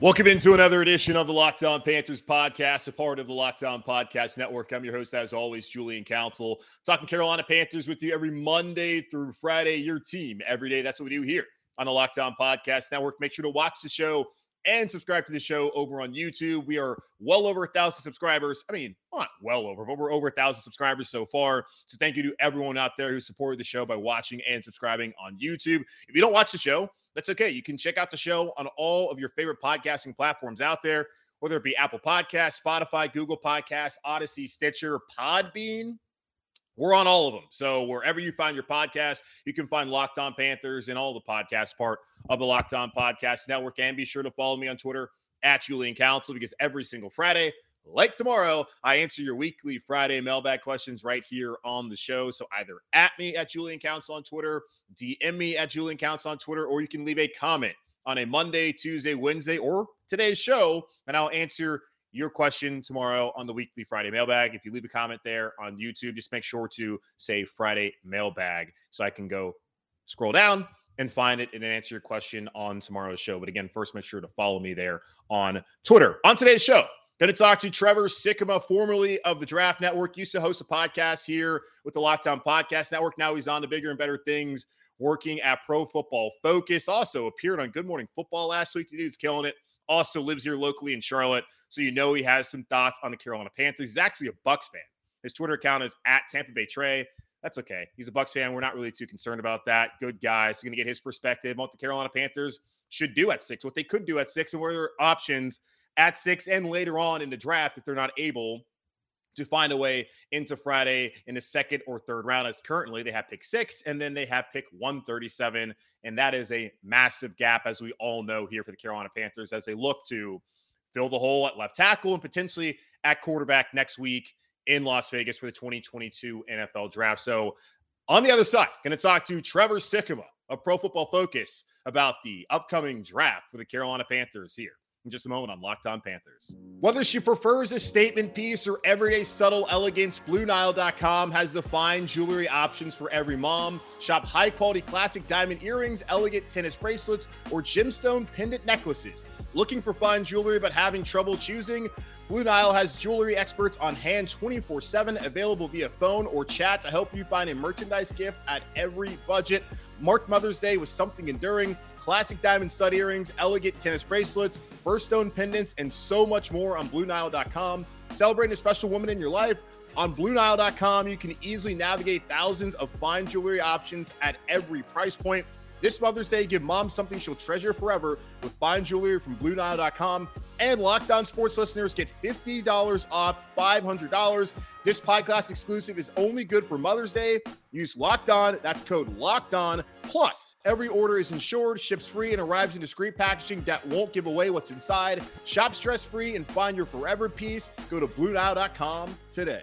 Welcome into another edition of the Locked On Panthers podcast, a part of the Locked On Podcast Network. I'm your host, as always, Julian Council, talking Carolina Panthers with you every Monday through Friday, your team every day. That's what we do here on the Locked On Podcast Network. Make sure to watch the show and subscribe to the show over on YouTube. We are well over 1,000 subscribers. I mean, not well over, but we're over 1,000 subscribers so far. So thank you to everyone out there who supported the show by watching and subscribing on YouTube. If you don't watch the show, that's okay. You can check out the show on all of your favorite podcasting platforms out there, whether it be Apple Podcasts, Spotify, Google Podcasts, Odyssey, Stitcher, Podbean. We're on all of them. So wherever you find your podcast, you can find Locked On Panthers and all the podcasts part of the Locked On Podcast Network. And be sure to follow me on Twitter at Julian Council, because every single Friday, like tomorrow, I answer your weekly Friday mailbag questions right here on the show. So either at me at Julian Council on Twitter, DM me at Julian Council on Twitter, or you can leave a comment on a Monday, Tuesday, Wednesday, or today's show, and I'll answer your question tomorrow on the weekly Friday mailbag. If you leave a comment there on YouTube, just make sure to say Friday mailbag so I can go scroll down and find it and answer your question on tomorrow's show. But again, first, make sure to follow me there on Twitter. On today's show, going to talk to Trevor Sikkema, formerly of the Draft Network. Used to host a podcast here with the Locked On Podcast Network. Now he's on to bigger and better things, working at Pro Football Focus. Also appeared on Good Morning Football last week. The dude's killing it. Also lives here locally in Charlotte, so you know he has some thoughts on the Carolina Panthers. He's actually a Bucs fan. His Twitter account is at Tampa Bay Trey. That's okay. He's a Bucs fan. We're not really too concerned about that. Good guy. So going to get his perspective on what the Carolina Panthers should do at 6, what they could do at 6, and what are their options at 6 and later on in the draft if they're not able to find a way into Friday in the second or third round, as currently they have pick 6 and then they have pick 137. And that is a massive gap, as we all know, here for the Carolina Panthers as they look to fill the hole at left tackle and potentially at quarterback next week in Las Vegas for the 2022 NFL draft. So on the other side, going to talk to Trevor Sikkema of Pro Football Focus about the upcoming draft for the Carolina Panthers here in just a moment on Locked On Panthers. Whether she prefers a statement piece or everyday subtle elegance, Blue Nile.com has the fine jewelry options for every mom. Shop high-quality classic diamond earrings, elegant tennis bracelets, or gemstone pendant necklaces. Looking for fine jewelry but having trouble choosing? Blue Nile has jewelry experts on hand 24/7, available via phone or chat to help you find a merchandise gift at every budget. Mark Mother's Day with something enduring. Classic diamond stud earrings, elegant tennis bracelets, birthstone pendants, and so much more on BlueNile.com. Celebrating a special woman in your life? On BlueNile.com, you can easily navigate thousands of fine jewelry options at every price point. This Mother's Day, give mom something she'll treasure forever with fine jewelry from BlueNile.com. And Locked On Sports listeners get $50 off $500. This podcast exclusive is only good for Mother's Day. Use Locked On. That's code Locked On. Plus, every order is insured, ships free, and arrives in discreet packaging that won't give away what's inside. Shop stress-free and find your forever piece. Go to BlueNile.com today.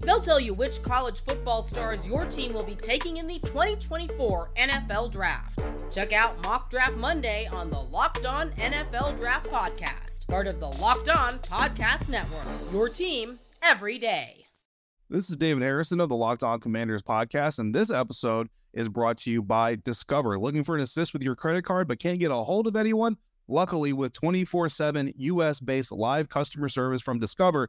They'll tell you which college football stars your team will be taking in the 2024 NFL Draft. Check out Mock Draft Monday on the Locked On NFL Draft Podcast, part of the Locked On Podcast Network, your team every day. This is David Harrison of the Locked On Commanders podcast, and this episode is brought to you by Discover. Looking for an assist with your credit card but can't get a hold of anyone? Luckily, with 24/7 U.S.-based live customer service from Discover,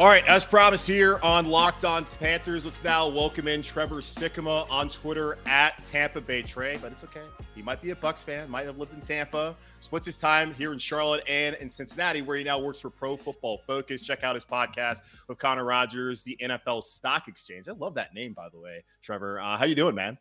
All right, as promised here on Locked On Panthers, let's now welcome in Trevor Sikkema on Twitter at Tampa Bay Trey, but it's okay. He might be a Bucs fan, might have lived in Tampa, splits his time here in Charlotte and in Cincinnati, where he now works for Pro Football Focus. Check out his podcast with Connor Rogers, the NFL Stock Exchange. I love that name, by the way, Trevor. How you doing, man?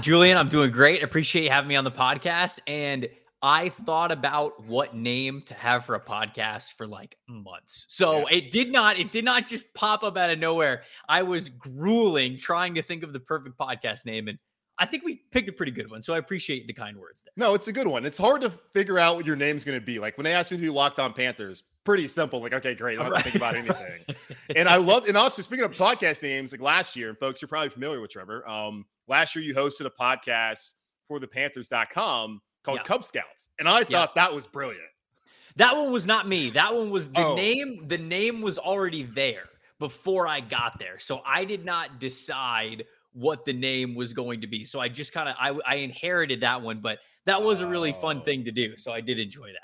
Julian, I'm doing great. Appreciate you having me on the podcast. And I thought about what name to have for a podcast for like months. So yeah. It did not just pop up out of nowhere. I was grueling trying to think of the perfect podcast name, and I think we picked a pretty good one. So I appreciate the kind words there. No, it's a good one. It's hard to figure out what your name's going to be. Like when they asked me to do Locked On Panthers, pretty simple. Like, okay, great. I don't have to think about anything. And I love, and also speaking of podcast names, like last year, and folks, you're probably familiar with Trevor. Last year you hosted a podcast for thepanthers.com called Cub Scouts. And I thought that was brilliant. That one was not me. That one was the name. The name was already there before I got there. So I did not decide what the name was going to be. So I just kind of, I inherited that one, but that was a really fun thing to do. So I did enjoy that.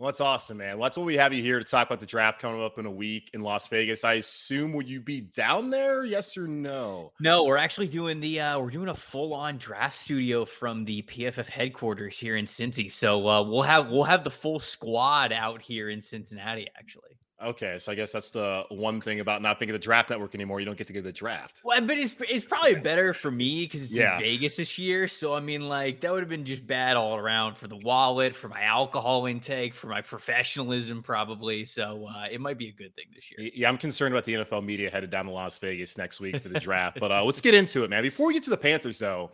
Well, that's awesome, man. Well, that's what we have you here to talk about the draft coming up in a week in Las Vegas. I assume, will you be down there? Yes or no? No, we're actually doing the a full-on draft studio from the PFF headquarters here in Cincy. So we'll have the full squad out here in Cincinnati, actually. Okay, so I guess that's the one thing about not being at the Draft Network anymore. You don't get to go to the draft. Well, but it's probably better for me because it's in Vegas this year. So, I mean, like, that would have been just bad all around for the wallet, for my alcohol intake, for my professionalism probably. So it might be a good thing this year. Yeah, I'm concerned about the NFL media headed down to Las Vegas next week for the draft. But let's get into it, man. Before we get to the Panthers, though,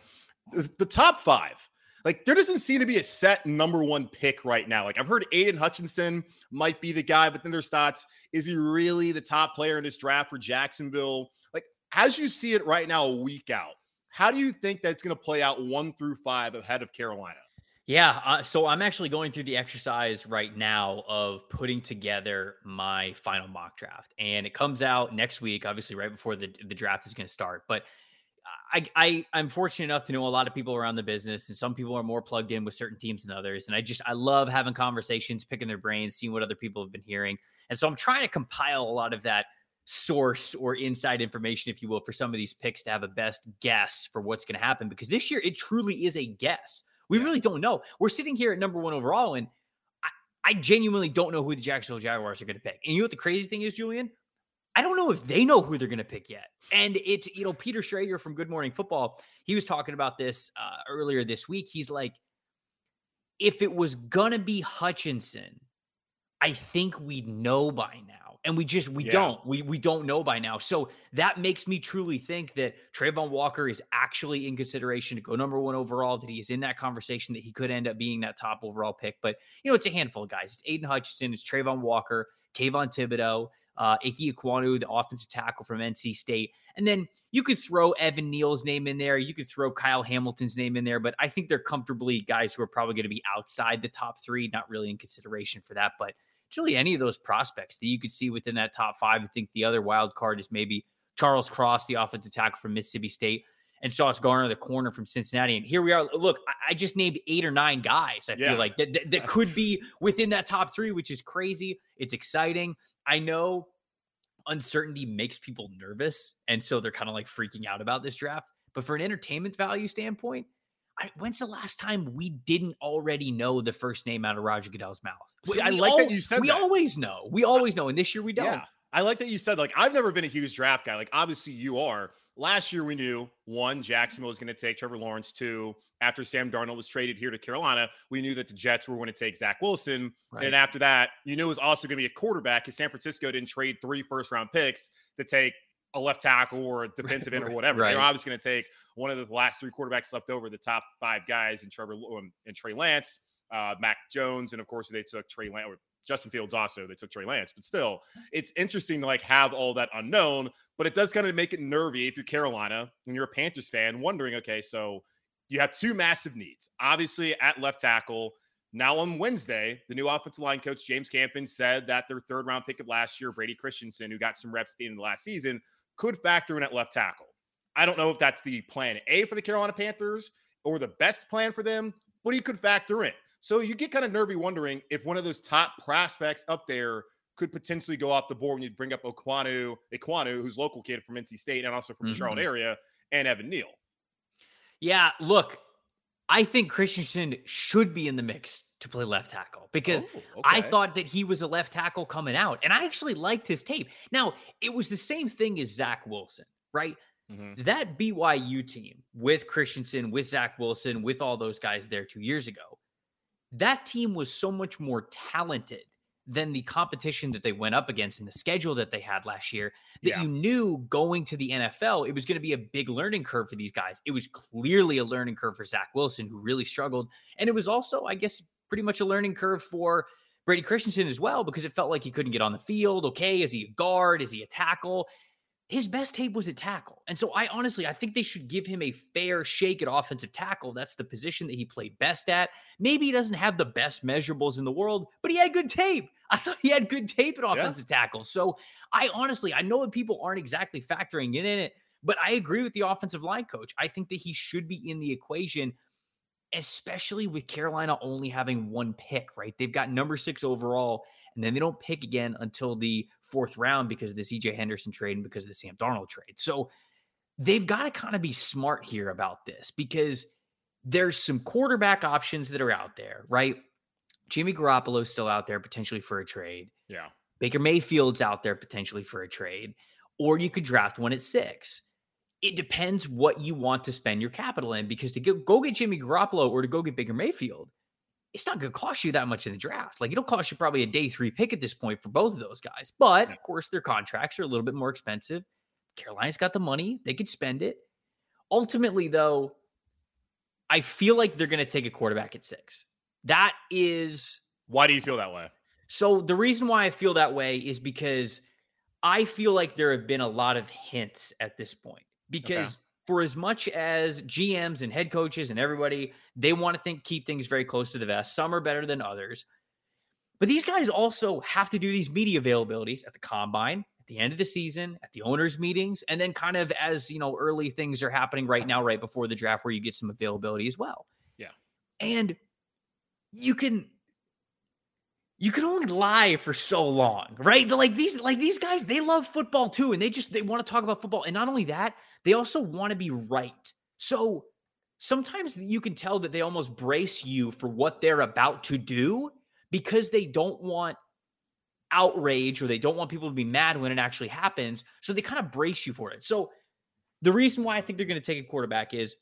the top five. Like, there doesn't seem to be a set number one pick right now. Like, I've heard Aiden Hutchinson might be the guy, but then there's thoughts, is he really the top player in this draft for Jacksonville? Like, as you see it right now, a week out, how do you think that's going to play out 1 through 5 ahead of Carolina? Yeah, so I'm actually going through the exercise right now of putting together my final mock draft. And it comes out next week, obviously, right before the draft is going to start. But I'm fortunate enough to know a lot of people around the business, and some people are more plugged in with certain teams than others. And I love having conversations, picking their brains, seeing what other people have been hearing. And so I'm trying to compile a lot of that source or inside information, if you will, for some of these picks to have a best guess for what's going to happen. Because this year it truly is a guess. We really don't know. We're sitting here at number 1 overall, and I genuinely don't know who the Jacksonville Jaguars are going to pick. And you know what the crazy thing is, Julian? I don't know if they know who they're going to pick yet. And it's, Peter Schrager from Good Morning Football, he was talking about this earlier this week. He's like, if it was going to be Hutchinson, I think we'd know by now. And we don't know by now. So that makes me truly think that Trayvon Walker is actually in consideration to go number 1 overall, that he is in that conversation, that he could end up being that top overall pick. But, it's a handful of guys. It's Aiden Hutchinson, it's Trayvon Walker, Kayvon Thibodeau, Ickey Ekwonu, the offensive tackle from NC State. And then you could throw Evan Neal's name in there. You could throw Kyle Hamilton's name in there, but I think they're comfortably guys who are probably going to be outside the top 3, not really in consideration for that. But really any of those prospects that you could see within that top 5, I think the other wild card is maybe Charles Cross, the offensive tackle from Mississippi State, and Sauce Garner, the corner from Cincinnati. And here we are. Look, I just named 8 or 9 guys, I feel like, that could be within that top 3, which is crazy. It's exciting. I know uncertainty makes people nervous, and so they're kind of like freaking out about this draft. But for an entertainment value standpoint, when's the last time we didn't already know the first name out of Roger Goodell's mouth? See, that you said that. Always know. We always know, and this year we don't. Yeah. I like that you said, like, I've never been a huge draft guy. Like, obviously you are. Last year we knew, 1, Jacksonville was going to take Trevor Lawrence. 2, after Sam Darnold was traded here to Carolina, we knew that the Jets were going to take Zach Wilson. Right. And after that, you knew it was also going to be a quarterback because San Francisco didn't trade 3 first-round picks to take a left tackle or a defensive end or whatever. Right. They're obviously going to take one of the last 3 quarterbacks left over, the top 5 guys, and Trey Lance, Mac Jones, and of course they took Trey Lance. Justin Fields also, they took Trey Lance, but still it's interesting to like have all that unknown, but it does kind of make it nervy if you're Carolina and you're a Panthers fan wondering, okay, so you have 2 massive needs, obviously at left tackle. Now on Wednesday, the new offensive line coach, James Campen, said that their 3rd round pick of last year, Brady Christensen, who got some reps at the end of last season, could factor in at left tackle. I don't know if that's the plan A for the Carolina Panthers or the best plan for them, but he could factor in. So you get kind of nervy wondering if one of those top prospects up there could potentially go off the board when you bring up Ekwonu, who's local kid from NC State and also from the Charlotte area, and Evan Neal. Yeah, look, I think Christensen should be in the mix to play left tackle because I thought that he was a left tackle coming out, and I actually liked his tape. Now, it was the same thing as Zach Wilson, right? That BYU team with Christensen, with Zach Wilson, with all those guys there 2 years ago, that team was so much more talented than the competition that they went up against and the schedule that they had last year that you knew going to the NFL, it was going to be a big learning curve for these guys. It was clearly a learning curve for Zach Wilson, who really struggled. And it was also, I guess, pretty much a learning curve for Brady Christensen as well, because it felt like he couldn't get on the field. Okay, is he a guard? Is he a tackle? His best tape was a tackle. And so I think they should give him a fair shake at offensive tackle. That's the position that he played best at. Maybe he doesn't have the best measurables in the world, but he had good tape. I thought he had good tape at offensive tackle. So I know that people aren't exactly factoring in it, but I agree with the offensive line coach. I think that he should be in the equation, especially with Carolina only having one pick, right? They've got number 6 overall, and then they don't pick again until the 4th round because of the CJ Henderson trade and because of the Sam Darnold trade. So they've got to kind of be smart here about this because there's some quarterback options that are out there, right? Jimmy Garoppolo's still out there potentially for a trade. Yeah. Baker Mayfield's out there potentially for a trade, or you could draft one at 6. It depends what you want to spend your capital in, because to go get Jimmy Garoppolo or to go get Baker Mayfield, it's not going to cost you that much in the draft. Like, it'll cost you probably a day 3 pick at this point for both of those guys. But of course, their contracts are a little bit more expensive. Carolina's got the money. They could spend it. Ultimately, though, I feel like they're going to take a quarterback at 6. That is... Why do you feel that way? So the reason why I feel that way is because I feel like there have been a lot of hints at this point. Because for as much as GMs and head coaches and everybody, they want to keep things very close to the vest. Some are better than others. But these guys also have to do these media availabilities at the combine, at the end of the season, at the owners' meetings, and then kind of as, early things are happening right now, right before the draft, where you get some availability as well. Yeah. And you can only lie for so long, right? Like these guys, they love football too. And they want to talk about football. And not only that, they also want to be right. So sometimes you can tell that they almost brace you for what they're about to do because they don't want outrage or they don't want people to be mad when it actually happens. So they kind of brace you for it. So the reason why I think they're going to take a quarterback is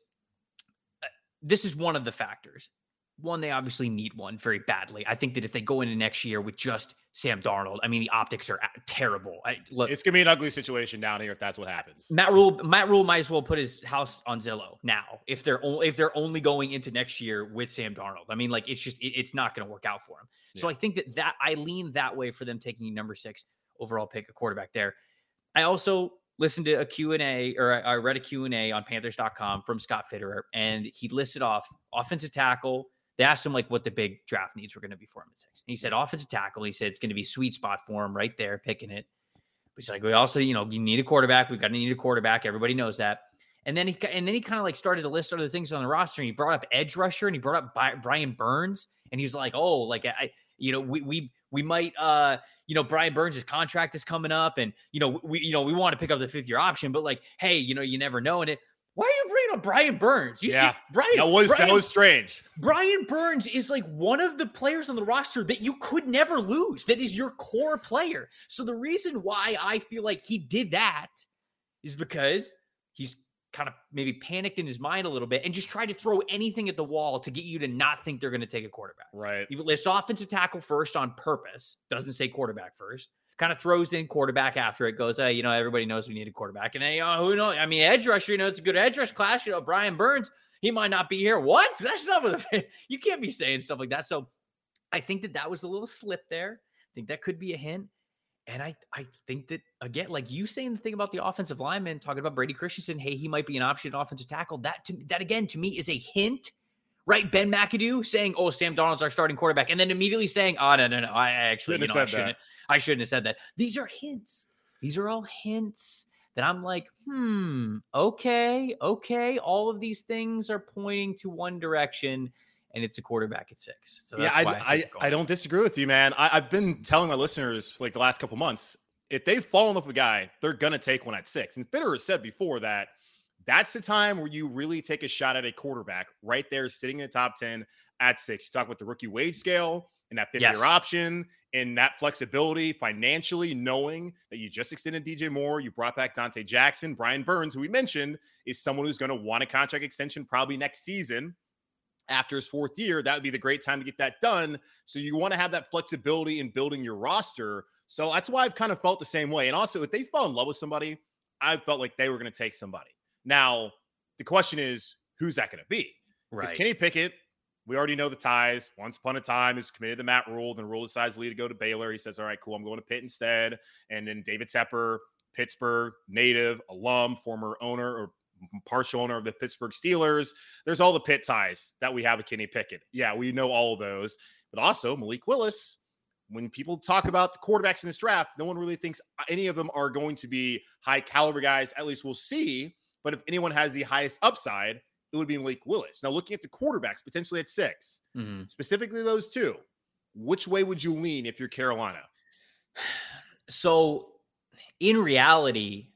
this is one of the factors. One, they obviously need one very badly. I think that if they go into next year with just Sam Darnold, I mean, the optics are terrible. It's going to be an ugly situation down here if that's what happens. Matt Rule might as well put his house on Zillow now if they're only going into next year with Sam Darnold. I mean, like, it's not going to work out for him. Yeah. So I think that I lean that way for them taking number 6 overall pick, a quarterback there. I also listened to a Q&A, or I read a Q&A on Panthers.com from Scott Fitterer, and he listed off offensive tackle. They asked him what the big draft needs were going to be for him at 6. And he said offensive tackle. He said it's going to be a sweet spot for him right there, picking it. But he's like, we also, you need a quarterback. We've got to need a quarterback. Everybody knows that. And then he kind of like started to list other things on the roster. And he brought up edge rusher and he brought up Brian Burns. And he was like, oh, like we might, Brian Burns' contract is coming up, and we want to pick up the 5th year option, but like, hey, you never know. And why are you bringing up Brian Burns? That was strange. Brian Burns is like one of the players on the roster that you could never lose. That is your core player. So the reason why I feel like he did that is because he's kind of maybe panicked in his mind a little bit and just tried to throw anything at the wall to get you to not think they're going to take a quarterback. Right. He lists offensive tackle first on purpose. Doesn't say quarterback first. Kind of throws in quarterback after it, goes, hey, everybody knows we need a quarterback. And then, who knows? I mean, edge rusher, it's a good edge rush class. Brian Burns, he might not be here. What? That's not what you can't be saying stuff like that. So I think that was a little slip there. I think that could be a hint. And I think that, again, like you saying the thing about the offensive lineman, talking about Brady Christensen, hey, he might be an option at offensive tackle. That again, to me, is a hint, right? Ben McAdoo saying, oh, Sam Darnold's our starting quarterback. And then immediately saying, oh, no. I actually I shouldn't have said that. These are hints. These are all hints that I'm like, okay. All of these things are pointing to one direction. and it's a quarterback at 6. So that's why I don't disagree with you, man. I've been telling my listeners like the last couple months, if they've fallen off a guy, they're going to take one at 6. And Fitter has said before that that's the time where you really take a shot at a quarterback right there sitting in the top 10 at 6. You talk about the rookie wage scale and that 5-year option and that flexibility financially, knowing that you just extended DJ Moore, you brought back Dante Jackson. Brian Burns, who we mentioned, is someone who's going to want a contract extension probably next season. After his 4th year, that would be the great time to get that done. So you want to have that flexibility in building your roster. So that's why I've kind of felt the same way. And also, if they fall in love with somebody, I felt like they were going to take somebody. Now, the question is, who's that going to be? Right. Because Kenny Pickett, we already know the ties. Once upon a time, is committed to Matt Rule. Then Rule decides to go to Baylor. He says, all right, cool, I'm going to Pitt instead. And then David Tepper, Pittsburgh native, alum, former owner or partial owner of the Pittsburgh Steelers. There's all the Pitt ties that we have with Kenny Pickett. Yeah, we know all of those. But also Malik Willis. When people talk about the quarterbacks in this draft, no one really thinks any of them are going to be high caliber guys. At least we'll see. But if anyone has the highest upside, it would be Malik Willis. Now, looking at the quarterbacks potentially at 6, specifically those 2, which way would you lean if you're Carolina? So in reality,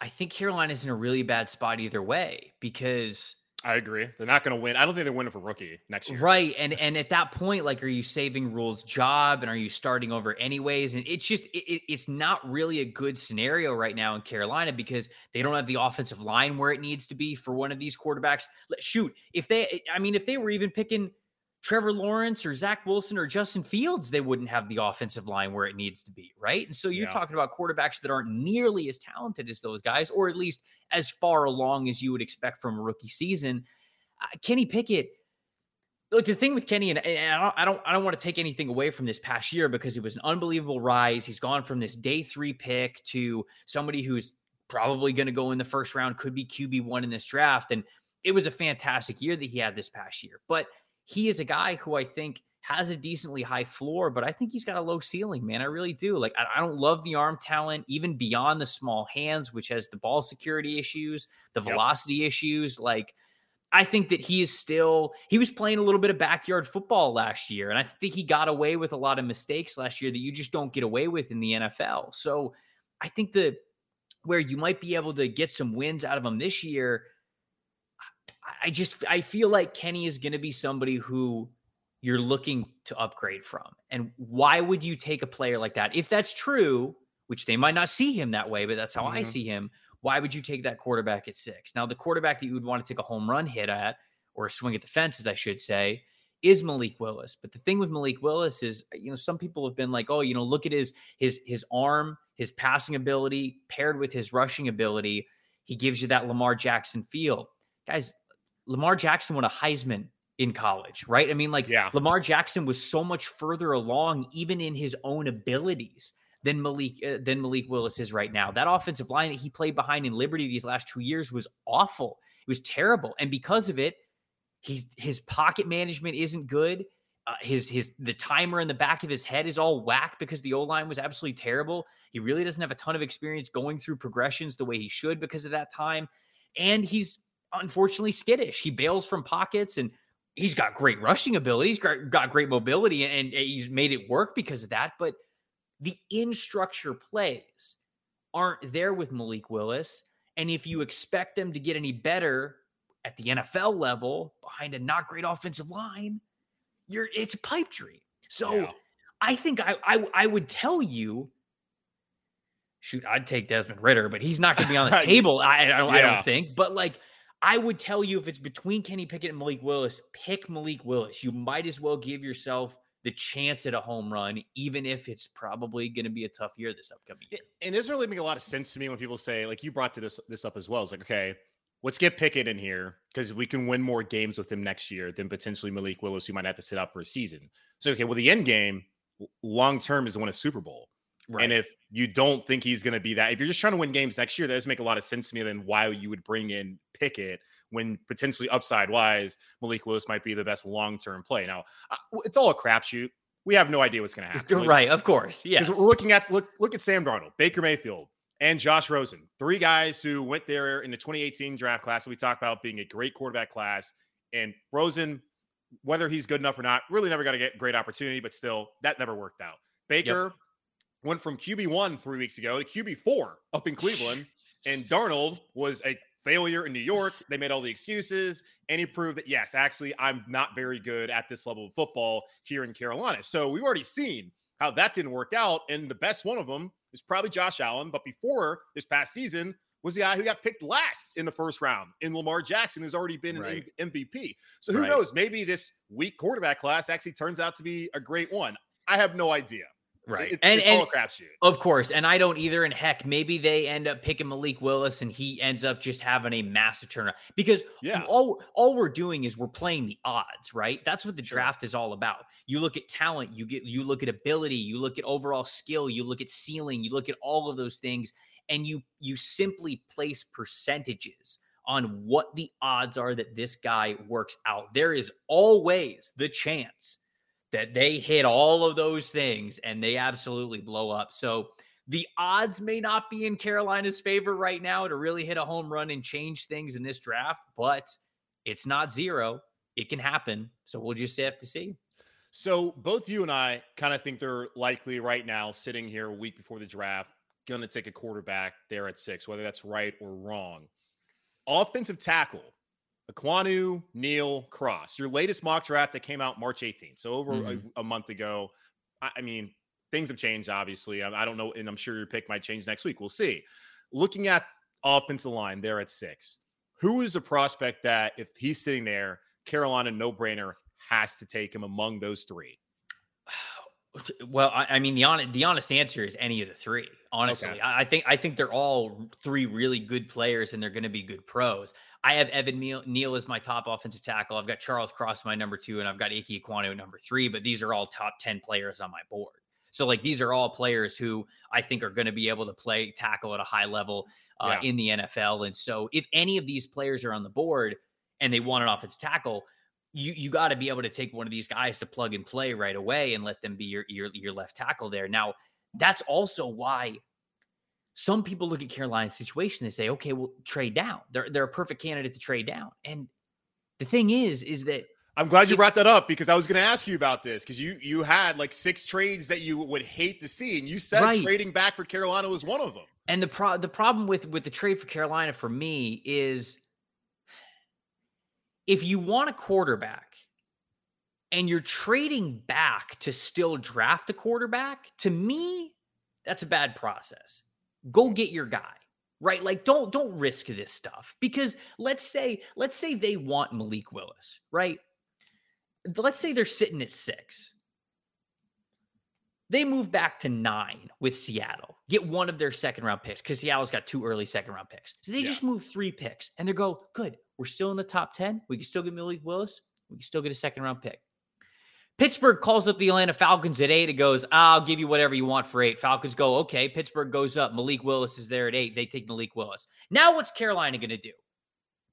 I think Carolina's in a really bad spot either way, because I agree. They're not going to win. I don't think they're winning for rookie next year. Right. And at that point, like, are you saving Rule's job and are you starting over anyways? And it's just, it's not really a good scenario right now in Carolina because they don't have the offensive line where it needs to be for one of these quarterbacks. Shoot. If they were even picking Trevor Lawrence or Zach Wilson or Justin Fields, they wouldn't have the offensive line where it needs to be. Right. And so you're talking about quarterbacks that aren't nearly as talented as those guys, or at least as far along as you would expect from a rookie season. Kenny Pickett, look, the thing with Kenny, and I don't want to take anything away from this past year because it was an unbelievable rise. He's gone from this day 3 pick to somebody who's probably going to go in the first round, could be QB1 in this draft. And it was a fantastic year that he had this past year, but he is a guy who I think has a decently high floor, but I think he's got a low ceiling, man. I really do. Like, I don't love the arm talent, even beyond the small hands, which has the ball security issues, the velocity issues. Like, I think that he was playing a little bit of backyard football last year, and I think he got away with a lot of mistakes last year that you just don't get away with in the NFL. So I think where you might be able to get some wins out of him this year, I feel like Kenny is going to be somebody who you're looking to upgrade from. And why would you take a player like that? If that's true, which they might not see him that way, but that's how I see him. Why would you take that quarterback at 6? Now, the quarterback that you would want to take a home run hit at, or a swing at the fences, I should say, is Malik Willis. But the thing with Malik Willis is, some people have been like, oh, look at his arm, his passing ability paired with his rushing ability. He gives you that Lamar Jackson feel. Guys, Lamar Jackson won a Heisman in college, right? Lamar Jackson was so much further along, even in his own abilities, than Malik Willis is right now. That offensive line that he played behind in Liberty these last 2 years was awful. It was terrible. And because of it, his pocket management isn't good. The timer in the back of his head is all whack because the O-line was absolutely terrible. He really doesn't have a ton of experience going through progressions the way he should because of that time. And he's unfortunately skittish. He bails from pockets, and he's got great rushing ability. He's got great mobility, and he's made it work because of that. But the in-structure plays aren't there with Malik Willis. And if you expect them to get any better at the NFL level behind a not great offensive line, it's a pipe dream. So I think I would tell you, shoot, I'd take Desmond Ridder, but he's not going to be on the table. I don't think, but I would tell you, if it's between Kenny Pickett and Malik Willis, pick Malik Willis. You might as well give yourself the chance at a home run, even if it's probably going to be a tough year this upcoming year. And it doesn't really make a lot of sense to me when people say, you brought this up as well. It's like, okay, let's get Pickett in here because we can win more games with him next year than potentially Malik Willis, who might have to sit out for a season. So, okay, well, the end game long-term is to win a Super Bowl. Right. And if you don't think he's going to be that, if you're just trying to win games next year, that doesn't make a lot of sense to me then why you would bring in Pickett when potentially upside-wise, Malik Willis might be the best long-term play. Now, it's all a crapshoot. We have no idea what's going to happen. Right, of course, yes. We're looking at, look at Sam Darnold, Baker Mayfield, and Josh Rosen. 3 guys who went there in the 2018 draft class that we talked about being a great quarterback class. And Rosen whether he's good enough or not, really never got to get great opportunity, but still, that never worked out. Baker went from QB1 3 weeks ago to QB4 up in Cleveland, and Darnold was a failure in New York. They made all the excuses, and he proved that, yes, actually, I'm not very good at this level of football here in Carolina. So we've already seen how that didn't work out, and the best one of them is probably Josh Allen, but before this past season was the guy who got picked last in the first round in Lamar Jackson, who's already been an MVP. So who knows? Maybe this weak quarterback class actually turns out to be a great one. I have no idea. Right. It's all a crapshoot. Of course. And I don't either. And heck, maybe they end up picking Malik Willis and he ends up just having a massive turnaround. Because all we're doing is we're playing the odds, right? That's what the draft is all about. You look at talent, you look at ability, you look at overall skill, you look at ceiling, you look at all of those things, and you simply place percentages on what the odds are that this guy works out. There is always the chance that they hit all of those things and they absolutely blow up. So the odds may not be in Carolina's favor right now to really hit a home run and change things in this draft, but it's not zero. It can happen. So we'll just have to see. So both you and I kind of think they're likely right now, sitting here a week before the draft, going to take a quarterback there at 6, whether that's right or wrong. Offensive tackle. Ekwonu, Neal, Cross, your latest mock draft that came out March 18th. So over a month ago. I mean, things have changed, obviously. I don't know, and I'm sure your pick might change next week. We'll see. Looking at offensive line there at 6, who is a prospect that if he's sitting there, Carolina no-brainer has to take him among those 3? Well, I mean, the honest answer is any of the 3, honestly. Okay. I think they're all 3 really good players, and they're going to be good pros. I have Evan Neal as my top offensive tackle. I've got Charles Cross, my number 2, and I've got Ickey Ekwonu, number 3, but these are all top 10 players on my board. So, like, these are all players who I think are going to be able to play tackle at a high level in the NFL. And so if any of these players are on the board and they want an offensive tackle, you got to be able to take one of these guys to plug and play right away and let them be your left tackle there. Now, that's also why some people look at Carolina's situation. They say, okay, well, trade down. They're a perfect candidate to trade down. And the thing is that I'm glad you brought that up, because I was going to ask you about this, because you had like 6 trades that you would hate to see. And you said trading back for Carolina was one of them. And the problem with the trade for Carolina for me is, if you want a quarterback and you're trading back to still draft a quarterback, to me, that's a bad process. Go get your guy, right? Like, don't risk this stuff, because let's say they want Malik Willis, right? Let's say they're sitting at 6. They move back to 9 with Seattle, get one of their second round picks, because Seattle's got 2 early second round picks. So they just move 3 picks and they go, good, we're still in the top 10. We can still get Malik Willis. We can still get a second round pick. Pittsburgh calls up the Atlanta Falcons at 8. It goes, I'll give you whatever you want for 8. Falcons go, okay. Pittsburgh goes up. Malik Willis is there at 8. They take Malik Willis. Now what's Carolina going to do?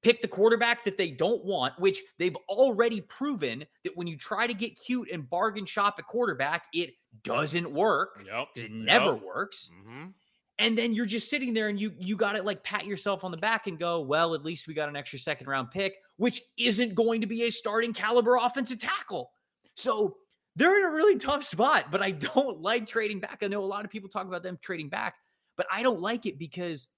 Pick the quarterback that they don't want, which they've already proven that when you try to get cute and bargain shop a quarterback, it doesn't work. It never works. Mm-hmm. And then you're just sitting there and you got to like pat yourself on the back and go, well, at least we got an extra second round pick, which isn't going to be a starting caliber offensive tackle. So they're in a really tough spot, but I don't like trading back. I know a lot of people talk about them trading back, but I don't like it, because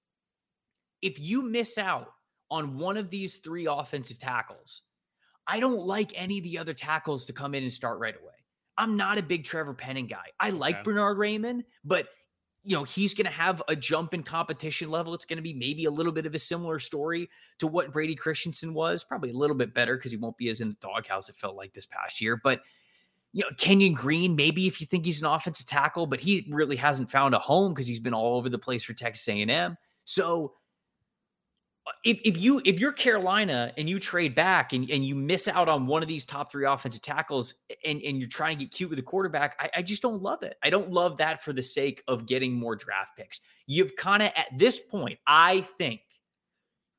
if you miss out on one of these 3 offensive tackles, I don't like any of the other tackles to come in and start right away. I'm not a big Trevor Penning guy. I like Bernard Raymond, but you know, he's going to have a jump in competition level. It's going to be maybe a little bit of a similar story to what Brady Christensen was, probably a little bit better because he won't be as in the doghouse it felt like this past year. But, you know, Kenyon Green, maybe if you think he's an offensive tackle, but he really hasn't found a home because he's been all over the place for Texas A&M. So if you're Carolina and you trade back and you miss out on one of these top 3 offensive tackles and you're trying to get cute with a quarterback, I just don't love it. I don't love that for the sake of getting more draft picks. You've kind of, at this point, I think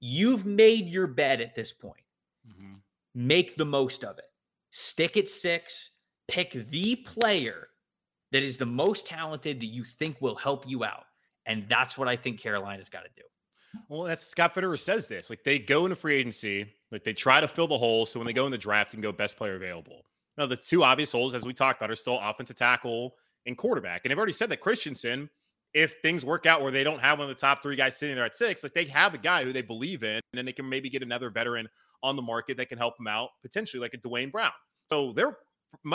you've made your bed at this point. Mm-hmm. Make the most of it. Stick at 6. Pick the player that is the most talented that you think will help you out. And that's what I think Carolina's got to do. Well, that's Scott Fitterer says this. Like, they go into free agency, like they try to fill the hole. So when they go in the draft, you can go best player available. Now, the two obvious holes, as we talked about, are still offensive tackle and quarterback. And they've already said that Christensen, if things work out where they don't have one of the top three guys sitting there at six, like they have a guy who they believe in, and then they can maybe get another veteran on the market that can help them out, potentially like a Dwayne Brown. So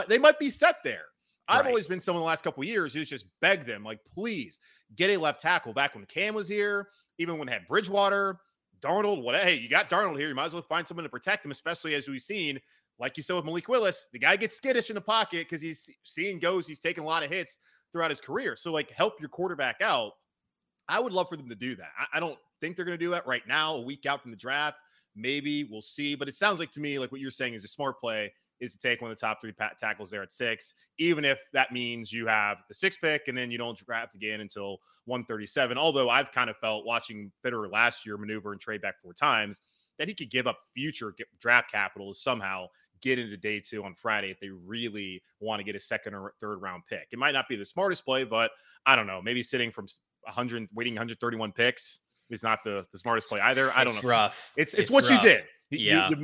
they might be set there. I've always been someone the last couple of years who's just begged them, like, please get a left tackle. Back when Cam was here, even when they had Bridgewater, Darnold, whatever. Hey, you got Darnold here. You might as well find someone to protect him, especially as we've seen, like you said with Malik Willis, the guy gets skittish in the pocket because he's seeing goes. He's taking a lot of hits throughout his career. So, like, help your quarterback out. I would love for them to do that. I don't think they're going to do that right now, a week out from the draft. Maybe we'll see. But it sounds like to me, like what you're saying is a smart play is to take one of the top three tackles there at six, even if that means you have the sixth pick and then you don't draft again until 137. Although I've kind of felt watching Fitterer last year maneuver and trade back four times that he could give up future draft capital to somehow get into day two on Friday if they really want to get a second or third round pick. It might not be the smartest play, but I don't know. Maybe sitting from 100, waiting 131 picks is not the smartest play either. I don't know. Rough. It's what rough. You did. Yeah. You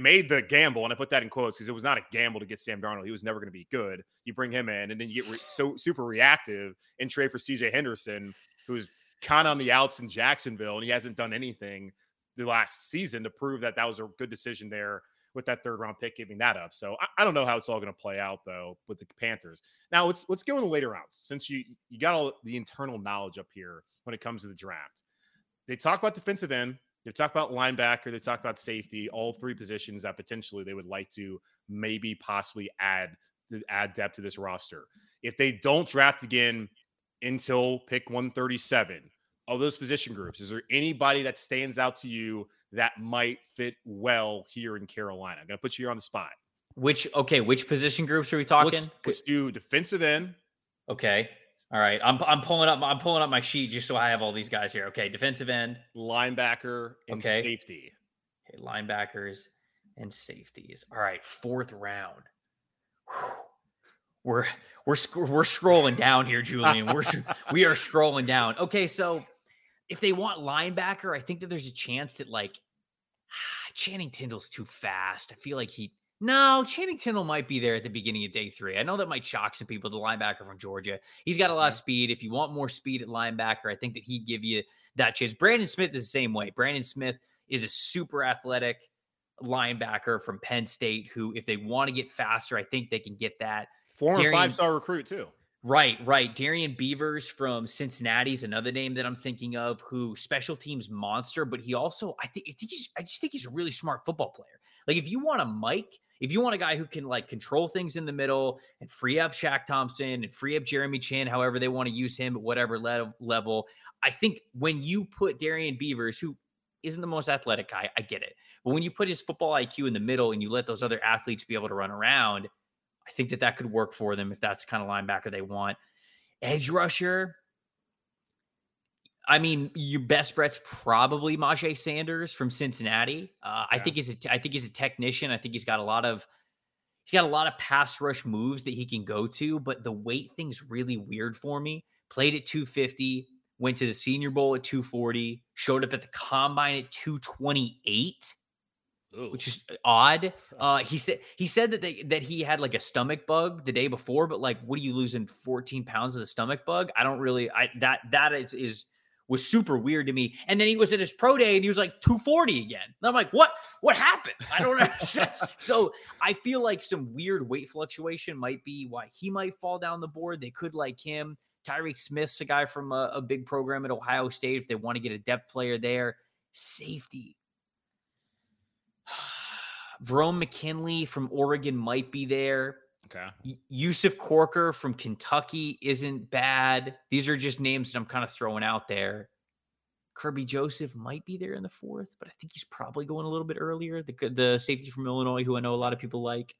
made the gamble, and I put that in quotes because it was not a gamble to get Sam Darnold. He was never going to be good. You bring him in, and then you get super reactive and trade for CJ Henderson, who's kind of on the outs in Jacksonville, and he hasn't done anything the last season to prove that that was a good decision there with that third round pick giving that up. So I don't know how it's all going to play out though with the Panthers. Now let's go into later rounds since you got all the internal knowledge up here when it comes to the draft. They talk about defensive end. They talk about linebacker. They talk about safety. All three positions that potentially they would like to maybe possibly add depth to this roster. If they don't draft again until pick 137, of those position groups, is there anybody that stands out to you that might fit well here in Carolina? I'm going to put you here on the spot. Which position groups are we talking? Let's do defensive end. Okay. All right, I'm pulling up my sheet just so I have all these guys here. Okay, defensive end, linebacker, and safety. Okay, linebackers and safeties. All right, fourth round. Whew. We're scrolling down here, Julian. We are scrolling down. Okay, so if they want linebacker, I think that there's a chance that Channing Tindall's too fast. I feel like Channing Tindall might be there at the beginning of day three. I know that might shock some people, the linebacker from Georgia. He's got a lot of speed. If you want more speed at linebacker, I think that he'd give you that chance. Brandon Smith is the same way. Brandon Smith is a super athletic linebacker from Penn State who, if they want to get faster, I think they can get that. Former five-star recruit too. Right. Darian Beavers from Cincinnati is another name that I'm thinking of who special teams monster, but he also, I just think he's a really smart football player. Like if you want a Mike, if you want a guy who can control things in the middle and free up Shaq Thompson and free up Jeremy Chin, however they want to use him at whatever level, I think when you put Darian Beavers, who isn't the most athletic guy, I get it. But when you put his football IQ in the middle and you let those other athletes be able to run around, I think that could work for them if that's the kind of linebacker they want. Edge rusher. I mean, your best bet's probably Majay Sanders from Cincinnati. I think he's a technician. I think he's got a lot of pass rush moves that he can go to, but the weight thing's really weird for me. Played at 250, went to the Senior Bowl at 240, showed up at the Combine at 228, which is odd. He said that he had a stomach bug the day before, but what are you losing 14 pounds of the stomach bug? I don't really. That was super weird to me. And then he was at his pro day and he was 240 again. And I'm like, what happened? I don't understand. So I feel like some weird weight fluctuation might be why he might fall down the board. They could like him. Tyreek Smith's a guy from a big program at Ohio State. If they want to get a depth player there, safety. Verone McKinley from Oregon might be there. Okay. Yusuf Corker from Kentucky isn't bad. These are just names that I'm kind of throwing out there. Kirby Joseph might be there in the fourth, but I think he's probably going a little bit earlier. The safety from Illinois, who I know a lot of people like.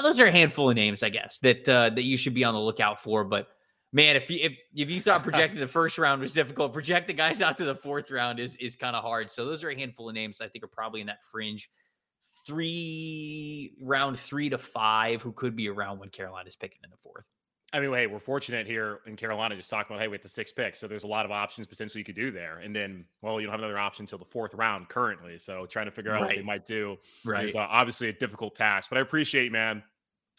Those are a handful of names, I guess, that you should be on the lookout for. But man, if you thought projecting the first round was difficult, project the guys out to the fourth round is kind of hard. So those are a handful of names I think are probably in that fringe. Round 3 to 5, who could be around when Carolina's picking in the fourth. I mean, hey, we're fortunate here in Carolina just talking about, hey, we have the sixth pick. So there's a lot of options potentially you could do there. And then, well, you don't have another option until the fourth round currently. So trying to figure out what they might do is obviously a difficult task. But I appreciate, man,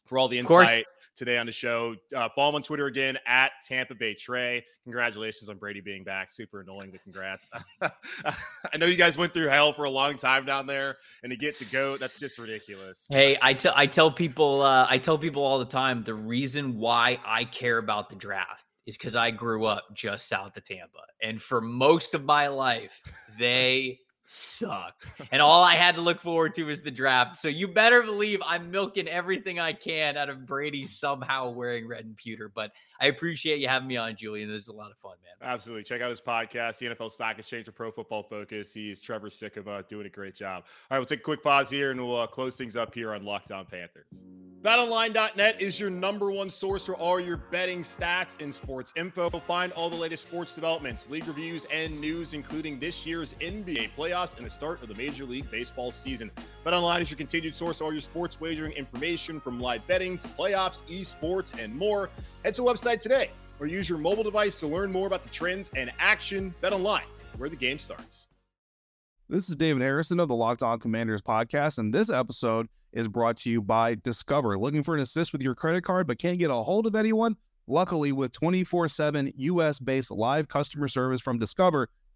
for all the insight today on the show. Follow him on Twitter again, at Tampa Bay Trey. Congratulations on Brady being back. Super annoying, but congrats. I know you guys went through hell for a long time down there, and to get the GOAT, that's just ridiculous. Hey, I tell people all the time, the reason why I care about the draft is because I grew up just south of Tampa. And for most of my life, they sucked. And all I had to look forward to is the draft. So you better believe I'm milking everything I can out of Brady somehow wearing red and pewter. But I appreciate you having me on, Julian. This is a lot of fun, man. Absolutely. Check out his podcast, the NFL Stock Exchange for Pro Football Focus. He is Trevor Sikkema, doing a great job. All right, we'll take a quick pause here, and we'll close things up here on Locked On Panthers. BetOnline.net is your number one source for all your betting stats and sports info. Find all the latest sports developments, league reviews, and news, including this year's NBA playoffs and the start of the Major League Baseball season. BetOnline is your continued source for all your sports wagering information, from live betting to playoffs, esports, and more. Head to the website today or use your mobile device to learn more about the trends and action. BetOnline, where the game starts. This is David Harrison of the Locked On Commanders podcast, and this episode is brought to you by Discover. Looking for an assist with your credit card but can't get a hold of anyone? Luckily, with 24/7 U.S.-based live customer service from Discover,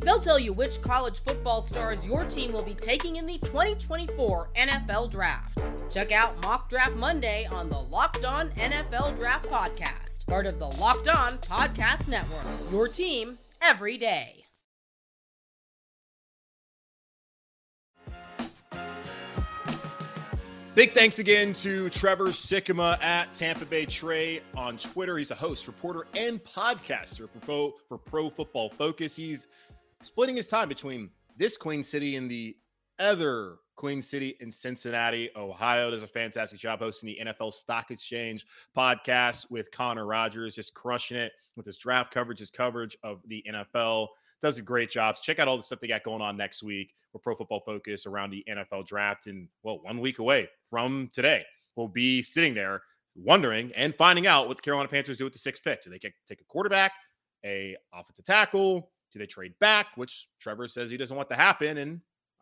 They'll tell you which college football stars your team will be taking in the 2024 NFL Draft. Check out Mock Draft Monday on the Locked On NFL Draft Podcast, part of the Locked On Podcast Network, your team every day. Big thanks again to Trevor Sikkema at Tampa Bay Trey on Twitter. He's a host, reporter, and podcaster for Pro Football Focus. He's splitting his time between this Queen City and the other Queen City in Cincinnati, Ohio. Does a fantastic job hosting the NFL Stock Exchange podcast with Connor Rogers, just crushing it with his draft coverage, his coverage of the NFL. Does a great job. So check out all the stuff they got going on next week with Pro Football Focus around the NFL draft. And, well, 1 week away from today, we'll be sitting there wondering and finding out what the Carolina Panthers do with the sixth pick. Do they take a quarterback, a offensive tackle? Do they trade back, which Trevor says he doesn't want to happen? And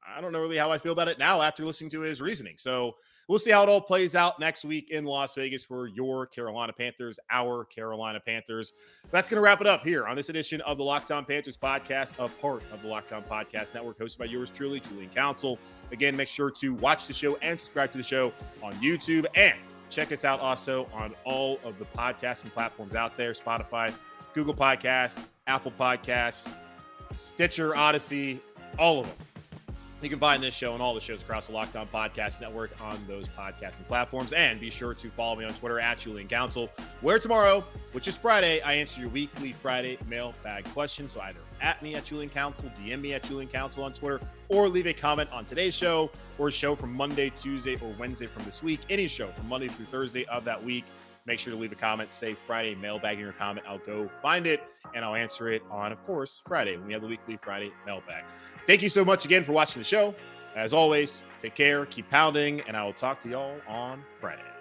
I don't know really how I feel about it now after listening to his reasoning. So we'll see how it all plays out next week in Las Vegas for your Carolina Panthers, our Carolina Panthers. That's going to wrap it up here on this edition of the Locked On Panthers podcast, a part of the Locked On Podcast Network, hosted by yours truly, Julian Council. Again, make sure to watch the show and subscribe to the show on YouTube. And check us out also on all of the podcasting platforms out there, Spotify, Google Podcasts, Apple Podcasts, Stitcher, Odyssey, all of them. You can find this show and all the shows across the Locked On Podcast Network on those podcasting platforms. And be sure to follow me on Twitter at Julian Council, where tomorrow, which is Friday, I answer your weekly Friday mailbag question. So either at me at Julian Council, DM me at Julian Council on Twitter, or leave a comment on today's show or a show from Monday, Tuesday, or Wednesday from this week. Any show from Monday through Thursday of that week. Make sure to leave a comment, say Friday mailbag in your comment. I'll go find it and I'll answer it on, of course, Friday when we have the weekly Friday mailbag. Thank you so much again for watching the show. As always, take care, keep pounding, and I will talk to y'all on Friday.